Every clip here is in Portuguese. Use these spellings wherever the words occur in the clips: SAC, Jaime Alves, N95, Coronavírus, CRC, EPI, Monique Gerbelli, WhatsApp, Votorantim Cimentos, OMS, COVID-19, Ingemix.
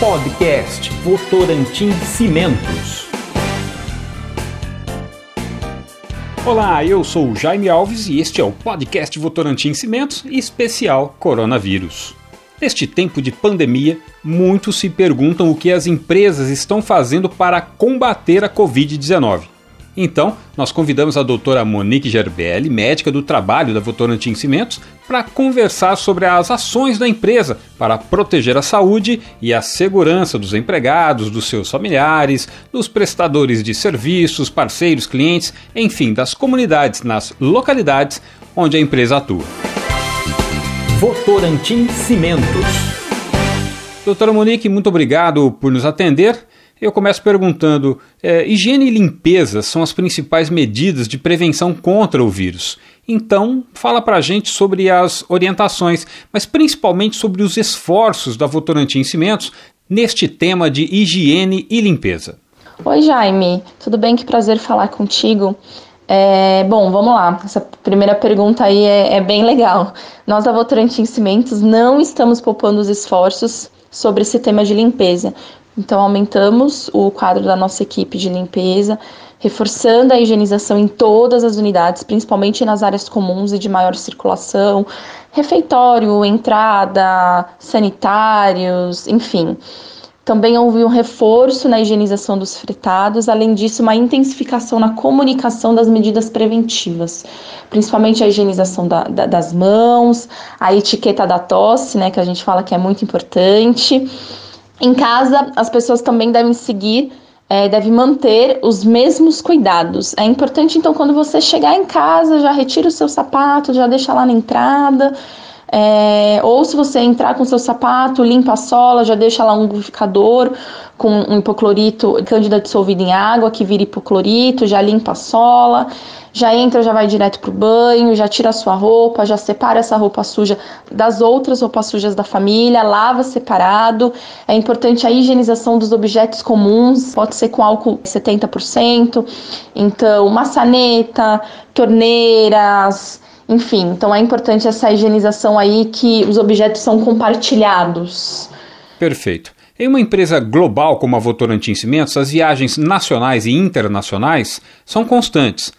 Podcast Votorantim Cimentos. Olá, eu sou o Jaime Alves e este é o podcast Votorantim Cimentos especial Coronavírus. Neste tempo de pandemia, muitos se perguntam o que as empresas estão fazendo para combater a COVID-19. Então, nós convidamos a doutora Monique Gerbelli, médica do trabalho da Votorantim Cimentos, para conversar sobre as ações da empresa para proteger a saúde e a segurança dos empregados, dos seus familiares, dos prestadores de serviços, parceiros, clientes, enfim, das comunidades nas localidades onde a empresa atua. Votorantim Cimentos. Doutora Monique, muito obrigado por nos atender. Eu começo perguntando, higiene e limpeza são as principais medidas de prevenção contra o vírus. Então, fala pra gente sobre as orientações, mas principalmente sobre os esforços da Votorantim Cimentos neste tema de higiene e limpeza. Oi, Jaime. Tudo bem? Que prazer falar contigo. Bom, vamos lá. Essa primeira pergunta aí é bem legal. Nós, da Votorantim Cimentos, não estamos poupando os esforços sobre esse tema de limpeza. Então, aumentamos o quadro da nossa equipe de limpeza, reforçando a higienização em todas as unidades, principalmente nas áreas comuns e de maior circulação, refeitório, entrada, sanitários, enfim. Também houve um reforço na higienização dos fretados, além disso, uma intensificação na comunicação das medidas preventivas, principalmente a higienização das mãos, a etiqueta da tosse, né, que a gente fala que é muito importante. Em casa, as pessoas também devem seguir, devem manter os mesmos cuidados. É importante, então, quando você chegar em casa, já retira o seu sapato, já deixa lá na entrada. Ou se você entrar com seu sapato, limpa a sola, já deixa lá um lubrificador com um hipoclorito, cândida dissolvido em água, que vira hipoclorito, já limpa a sola, já entra, já vai direto pro banho, já tira a sua roupa, já separa essa roupa suja das outras roupas sujas da família, lava separado. É importante a higienização dos objetos comuns, pode ser com álcool 70%, então maçaneta, torneiras. Enfim, então é importante essa higienização aí que os objetos são compartilhados. Perfeito. Em uma empresa global como a Votorantim Cimentos, as viagens nacionais e internacionais são constantes.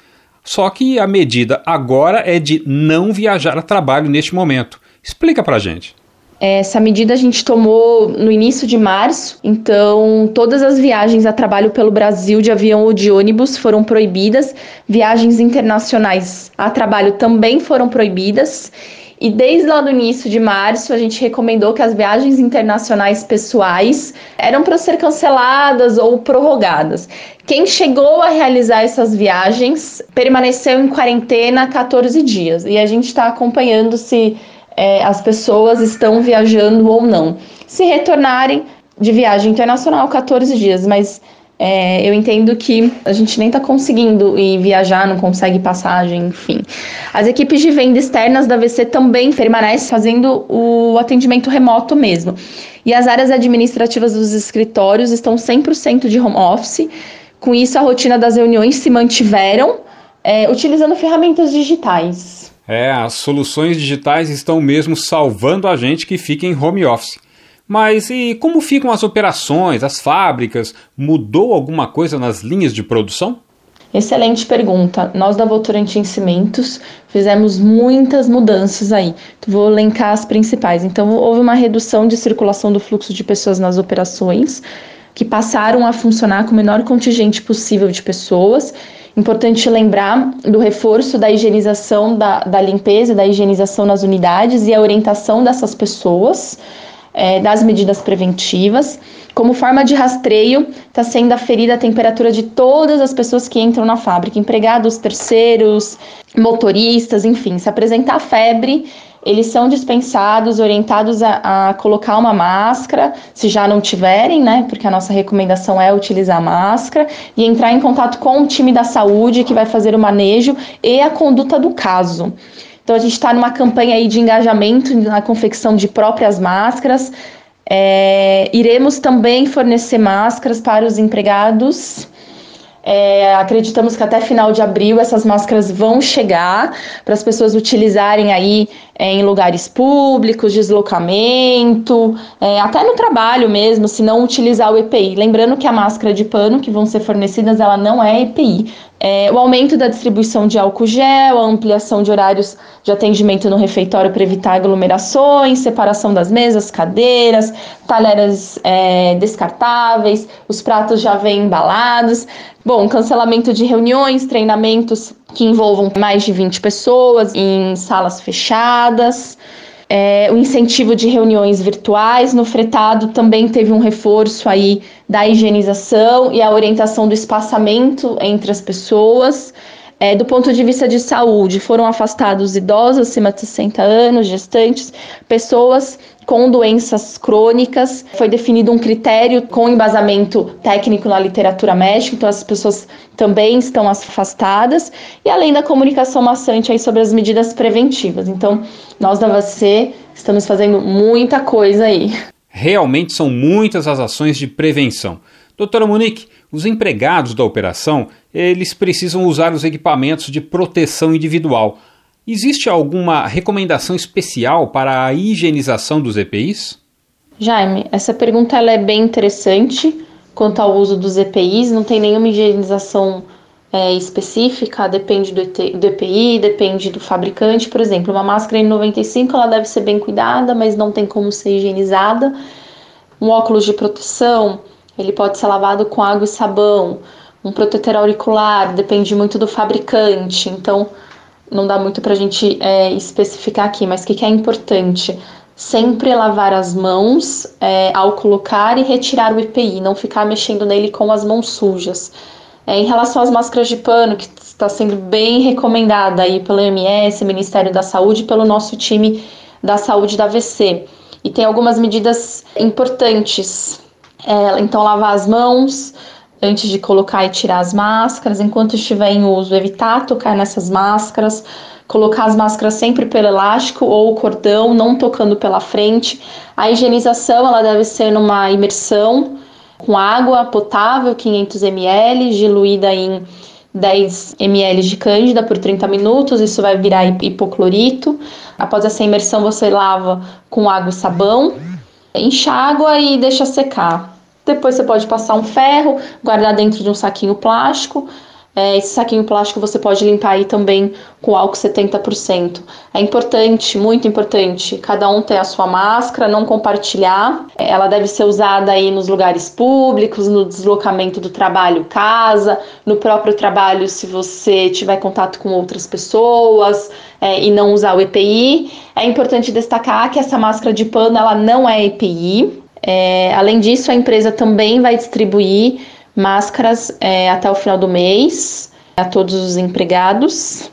Só que a medida agora é de não viajar a trabalho neste momento. Explica pra gente. Essa medida a gente tomou no início de março, então todas as viagens a trabalho pelo Brasil de avião ou de ônibus foram proibidas, viagens internacionais a trabalho também foram proibidas, e desde lá no início de março a gente recomendou que as viagens internacionais pessoais eram para ser canceladas ou prorrogadas. Quem chegou a realizar essas viagens permaneceu em quarentena 14 dias, e a gente está acompanhando se as pessoas estão viajando ou não. Se retornarem de viagem internacional, 14 dias, mas eu entendo que a gente nem está conseguindo ir viajar, não consegue passagem, enfim. As equipes de venda externas da VC também permanecem fazendo o atendimento remoto mesmo. E as áreas administrativas dos escritórios estão 100% de home office. Com isso, a rotina das reuniões se mantiveram, utilizando ferramentas digitais. As soluções digitais estão mesmo salvando a gente que fica em home office. Mas e como ficam as operações, as fábricas? Mudou alguma coisa nas linhas de produção? Excelente pergunta. Nós da Votorantim Cimentos fizemos muitas mudanças aí. Vou elencar as principais. Então, houve uma redução de circulação do fluxo de pessoas nas operações, que passaram a funcionar com o menor contingente possível de pessoas. Importante lembrar do reforço da higienização, da limpeza, da higienização nas unidades e a orientação dessas pessoas, das medidas preventivas. Como forma de rastreio, está sendo aferida a temperatura de todas as pessoas que entram na fábrica, empregados, terceiros, motoristas, enfim. Se apresentar febre, eles são dispensados, orientados a colocar uma máscara, se já não tiverem, né? Porque a nossa recomendação é utilizar a máscara e entrar em contato com o time da saúde que vai fazer o manejo e a conduta do caso. Então, a gente está numa campanha aí de engajamento na confecção de próprias máscaras. Iremos também fornecer máscaras para os empregados Acreditamos que até final de abril essas máscaras vão chegar para as pessoas utilizarem aí em lugares públicos, deslocamento, até no trabalho mesmo, se não utilizar o EPI. Lembrando que a máscara de pano que vão ser fornecidas, ela não é EPI. O aumento da distribuição de álcool gel, a ampliação de horários de atendimento no refeitório para evitar aglomerações, separação das mesas, cadeiras, talheres descartáveis, os pratos já vêm embalados. Bom, cancelamento de reuniões, treinamentos que envolvam mais de 20 pessoas em salas fechadas. O incentivo de reuniões virtuais no fretado também teve um reforço aí da higienização e a orientação do espaçamento entre as pessoas. Do ponto de vista de saúde, foram afastados idosos acima de 60 anos, gestantes, pessoas com doenças crônicas. Foi definido um critério com embasamento técnico na literatura médica, então as pessoas também estão afastadas, e além da comunicação maçante aí sobre as medidas preventivas. Então, nós da VAC estamos fazendo muita coisa aí. Realmente são muitas as ações de prevenção. Doutora Monique, os empregados da operação, eles precisam usar os equipamentos de proteção individual. Existe alguma recomendação especial para a higienização dos EPIs? Jaime, essa pergunta ela é bem interessante quanto ao uso dos EPIs. Não tem nenhuma higienização específica, depende do EPI, depende do fabricante. Por exemplo, uma máscara N95 ela deve ser bem cuidada, mas não tem como ser higienizada. Um óculos de proteção, ele pode ser lavado com água e sabão. Um protetor auricular, depende muito do fabricante, então não dá muito para a gente especificar aqui, mas o que é importante? Sempre lavar as mãos ao colocar e retirar o EPI, não ficar mexendo nele com as mãos sujas. Em relação às máscaras de pano, que está sendo bem recomendada aí pelo OMS, Ministério da Saúde, pelo nosso time da saúde da VC. E tem algumas medidas importantes. Então, lavar as mãos antes de colocar e tirar as máscaras, enquanto estiver em uso, evitar tocar nessas máscaras, colocar as máscaras sempre pelo elástico ou cordão, não tocando pela frente. A higienização ela deve ser numa imersão com água potável, 500 ml, diluída em 10 ml de cândida por 30 minutos, isso vai virar hipoclorito. Após essa imersão, você lava com água e sabão, enxágua e deixa secar. Depois você pode passar um ferro, guardar dentro de um saquinho plástico. Esse saquinho plástico você pode limpar aí também com álcool 70%. É importante, muito importante, cada um ter a sua máscara, não compartilhar. Ela deve ser usada aí nos lugares públicos, no deslocamento do trabalho, casa, no próprio trabalho se você tiver contato com outras pessoas e não usar o EPI. É importante destacar que essa máscara de pano ela não é EPI. Além disso, a empresa também vai distribuir máscaras até o final do mês a todos os empregados,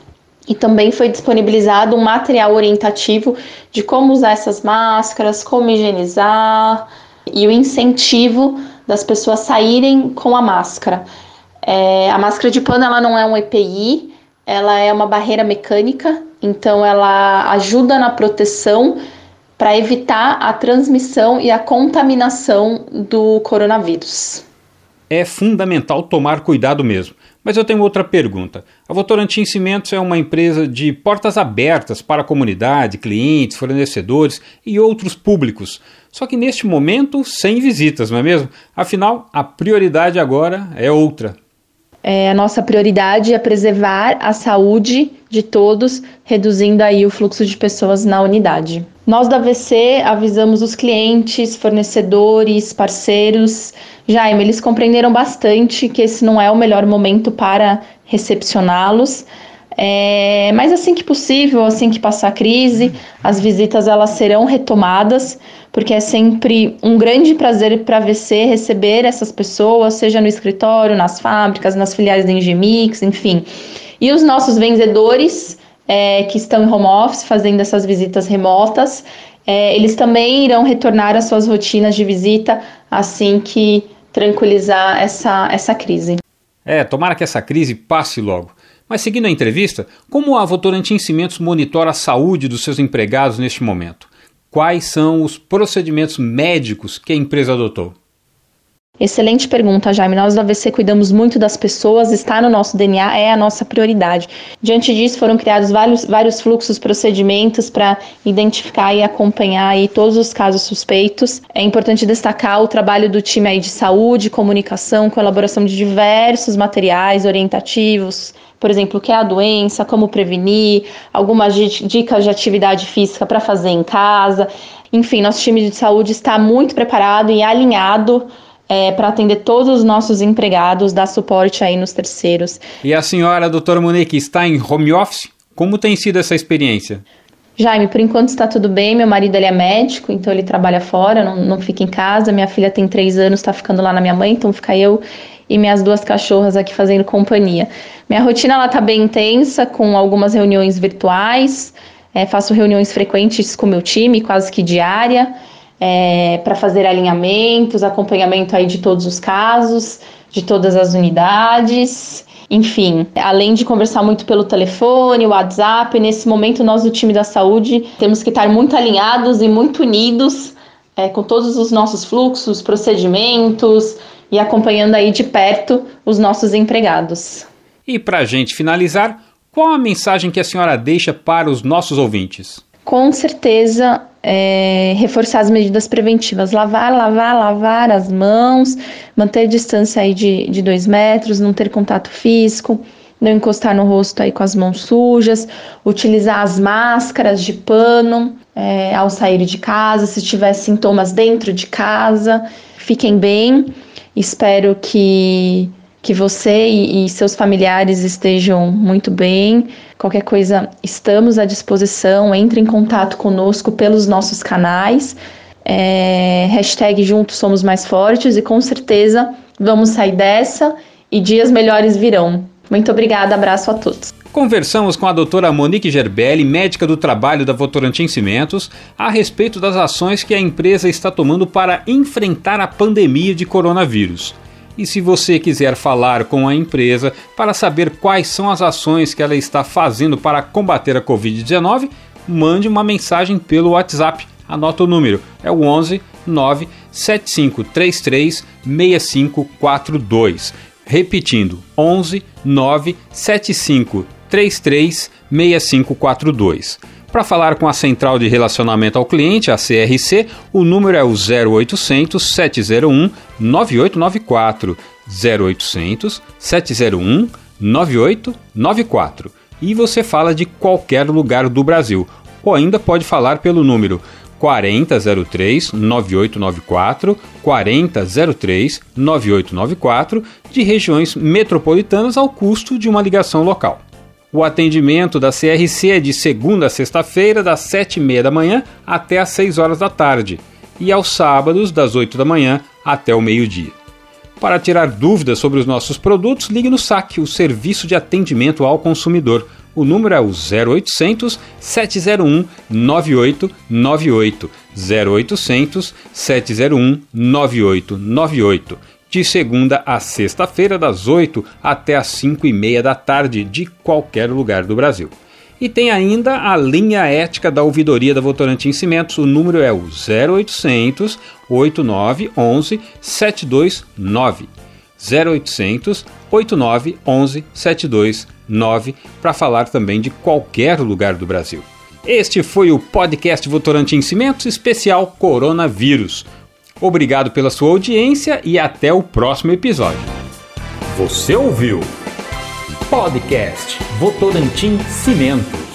e também foi disponibilizado um material orientativo de como usar essas máscaras, como higienizar e o incentivo das pessoas saírem com a máscara. A máscara de pano ela não é um EPI, ela é uma barreira mecânica, então ela ajuda na proteção para evitar a transmissão e a contaminação do coronavírus. É fundamental tomar cuidado mesmo. Mas eu tenho outra pergunta. A Votorantim Cimentos é uma empresa de portas abertas para a comunidade, clientes, fornecedores e outros públicos. Só que neste momento, sem visitas, não é mesmo? Afinal, a prioridade agora é outra. A nossa prioridade é preservar a saúde de todos, reduzindo aí o fluxo de pessoas na unidade. Nós da VC avisamos os clientes, fornecedores, parceiros. Jaime, eles compreenderam bastante que esse não é o melhor momento para recepcioná-los. Mas assim que possível, assim que passar a crise, as visitas elas serão retomadas, porque é sempre um grande prazer para a VC receber essas pessoas, seja no escritório, nas fábricas, nas filiais da Ingemix, enfim. E os nossos vendedores que estão em home office fazendo essas visitas remotas, eles também irão retornar às suas rotinas de visita assim que tranquilizar essa crise. Tomara que essa crise passe logo. Mas seguindo a entrevista, como a Votorantim Cimentos monitora a saúde dos seus empregados neste momento? Quais são os procedimentos médicos que a empresa adotou? Excelente pergunta, Jaime. Nós do AVC cuidamos muito das pessoas, está no nosso DNA, é a nossa prioridade. Diante disso, foram criados vários fluxos, procedimentos para identificar e acompanhar aí todos os casos suspeitos. É importante destacar o trabalho do time aí de saúde, comunicação, com a elaboração de diversos materiais orientativos, por exemplo, o que é a doença, como prevenir, algumas dicas de atividade física para fazer em casa. Enfim, nosso time de saúde está muito preparado e alinhado para atender todos os nossos empregados, dar suporte aí nos terceiros. E a senhora, doutora Monique, está em home office? Como tem sido essa experiência? Jaime, por enquanto está tudo bem. Meu marido, ele é médico, então ele trabalha fora, não fica em casa. Minha filha tem 3 anos, está ficando lá na minha mãe, então fica eu e minhas 2 cachorras aqui fazendo companhia. Minha rotina, ela está bem intensa, com algumas reuniões virtuais. Faço reuniões frequentes com meu time, quase que diária. Para fazer alinhamentos, acompanhamento aí de todos os casos, de todas as unidades, enfim, além de conversar muito pelo telefone, WhatsApp. Nesse momento nós do time da saúde temos que estar muito alinhados e muito unidos com todos os nossos fluxos, procedimentos e acompanhando aí de perto os nossos empregados. E para a gente finalizar, qual a mensagem que a senhora deixa para os nossos ouvintes? Com certeza, reforçar as medidas preventivas, lavar as mãos, manter distância aí de 2 metros, não ter contato físico, não encostar no rosto aí com as mãos sujas, utilizar as máscaras de pano ao sair de casa, se tiver sintomas dentro de casa. Fiquem bem, espero que você e seus familiares estejam muito bem. Qualquer coisa, estamos à disposição. Entre em contato conosco pelos nossos canais. Hashtag Juntos Somos Mais Fortes. E com certeza vamos sair dessa e dias melhores virão. Muito obrigada, abraço a todos. Conversamos com a doutora Monique Gerbelli, médica do trabalho da Votorantim Cimentos, a respeito das ações que a empresa está tomando para enfrentar a pandemia de coronavírus. E se você quiser falar com a empresa para saber quais são as ações que ela está fazendo para combater a Covid-19, mande uma mensagem pelo WhatsApp. Anota o número, é o 11 97533 6542. Repetindo, 11 97533 6542. Para falar com a Central de Relacionamento ao Cliente, a CRC, o número é o 0800 701 9894, 0800 701 9894. E você fala de qualquer lugar do Brasil, ou ainda pode falar pelo número 4003 9894, 4003 9894, de regiões metropolitanas ao custo de uma ligação local. O atendimento da CRC é de segunda a sexta-feira, das 7h30 da manhã até às 6 horas da tarde, e aos sábados, das 8 da manhã até o meio-dia. Para tirar dúvidas sobre os nossos produtos, ligue no SAC, o Serviço de Atendimento ao Consumidor. O número é o 0800 701 9898, 0800 701 9898. De segunda a sexta-feira, das 8 até às 5h30 da tarde, de qualquer lugar do Brasil. E tem ainda a linha ética da ouvidoria da Votorantim Cimentos. O número é o 0800 8911 729. 0800 8911 729, para falar também de qualquer lugar do Brasil. Este foi o podcast Votorantim Cimentos especial Coronavírus. Obrigado pela sua audiência e até o próximo episódio. Você ouviu? Podcast Votorantim Cimentos.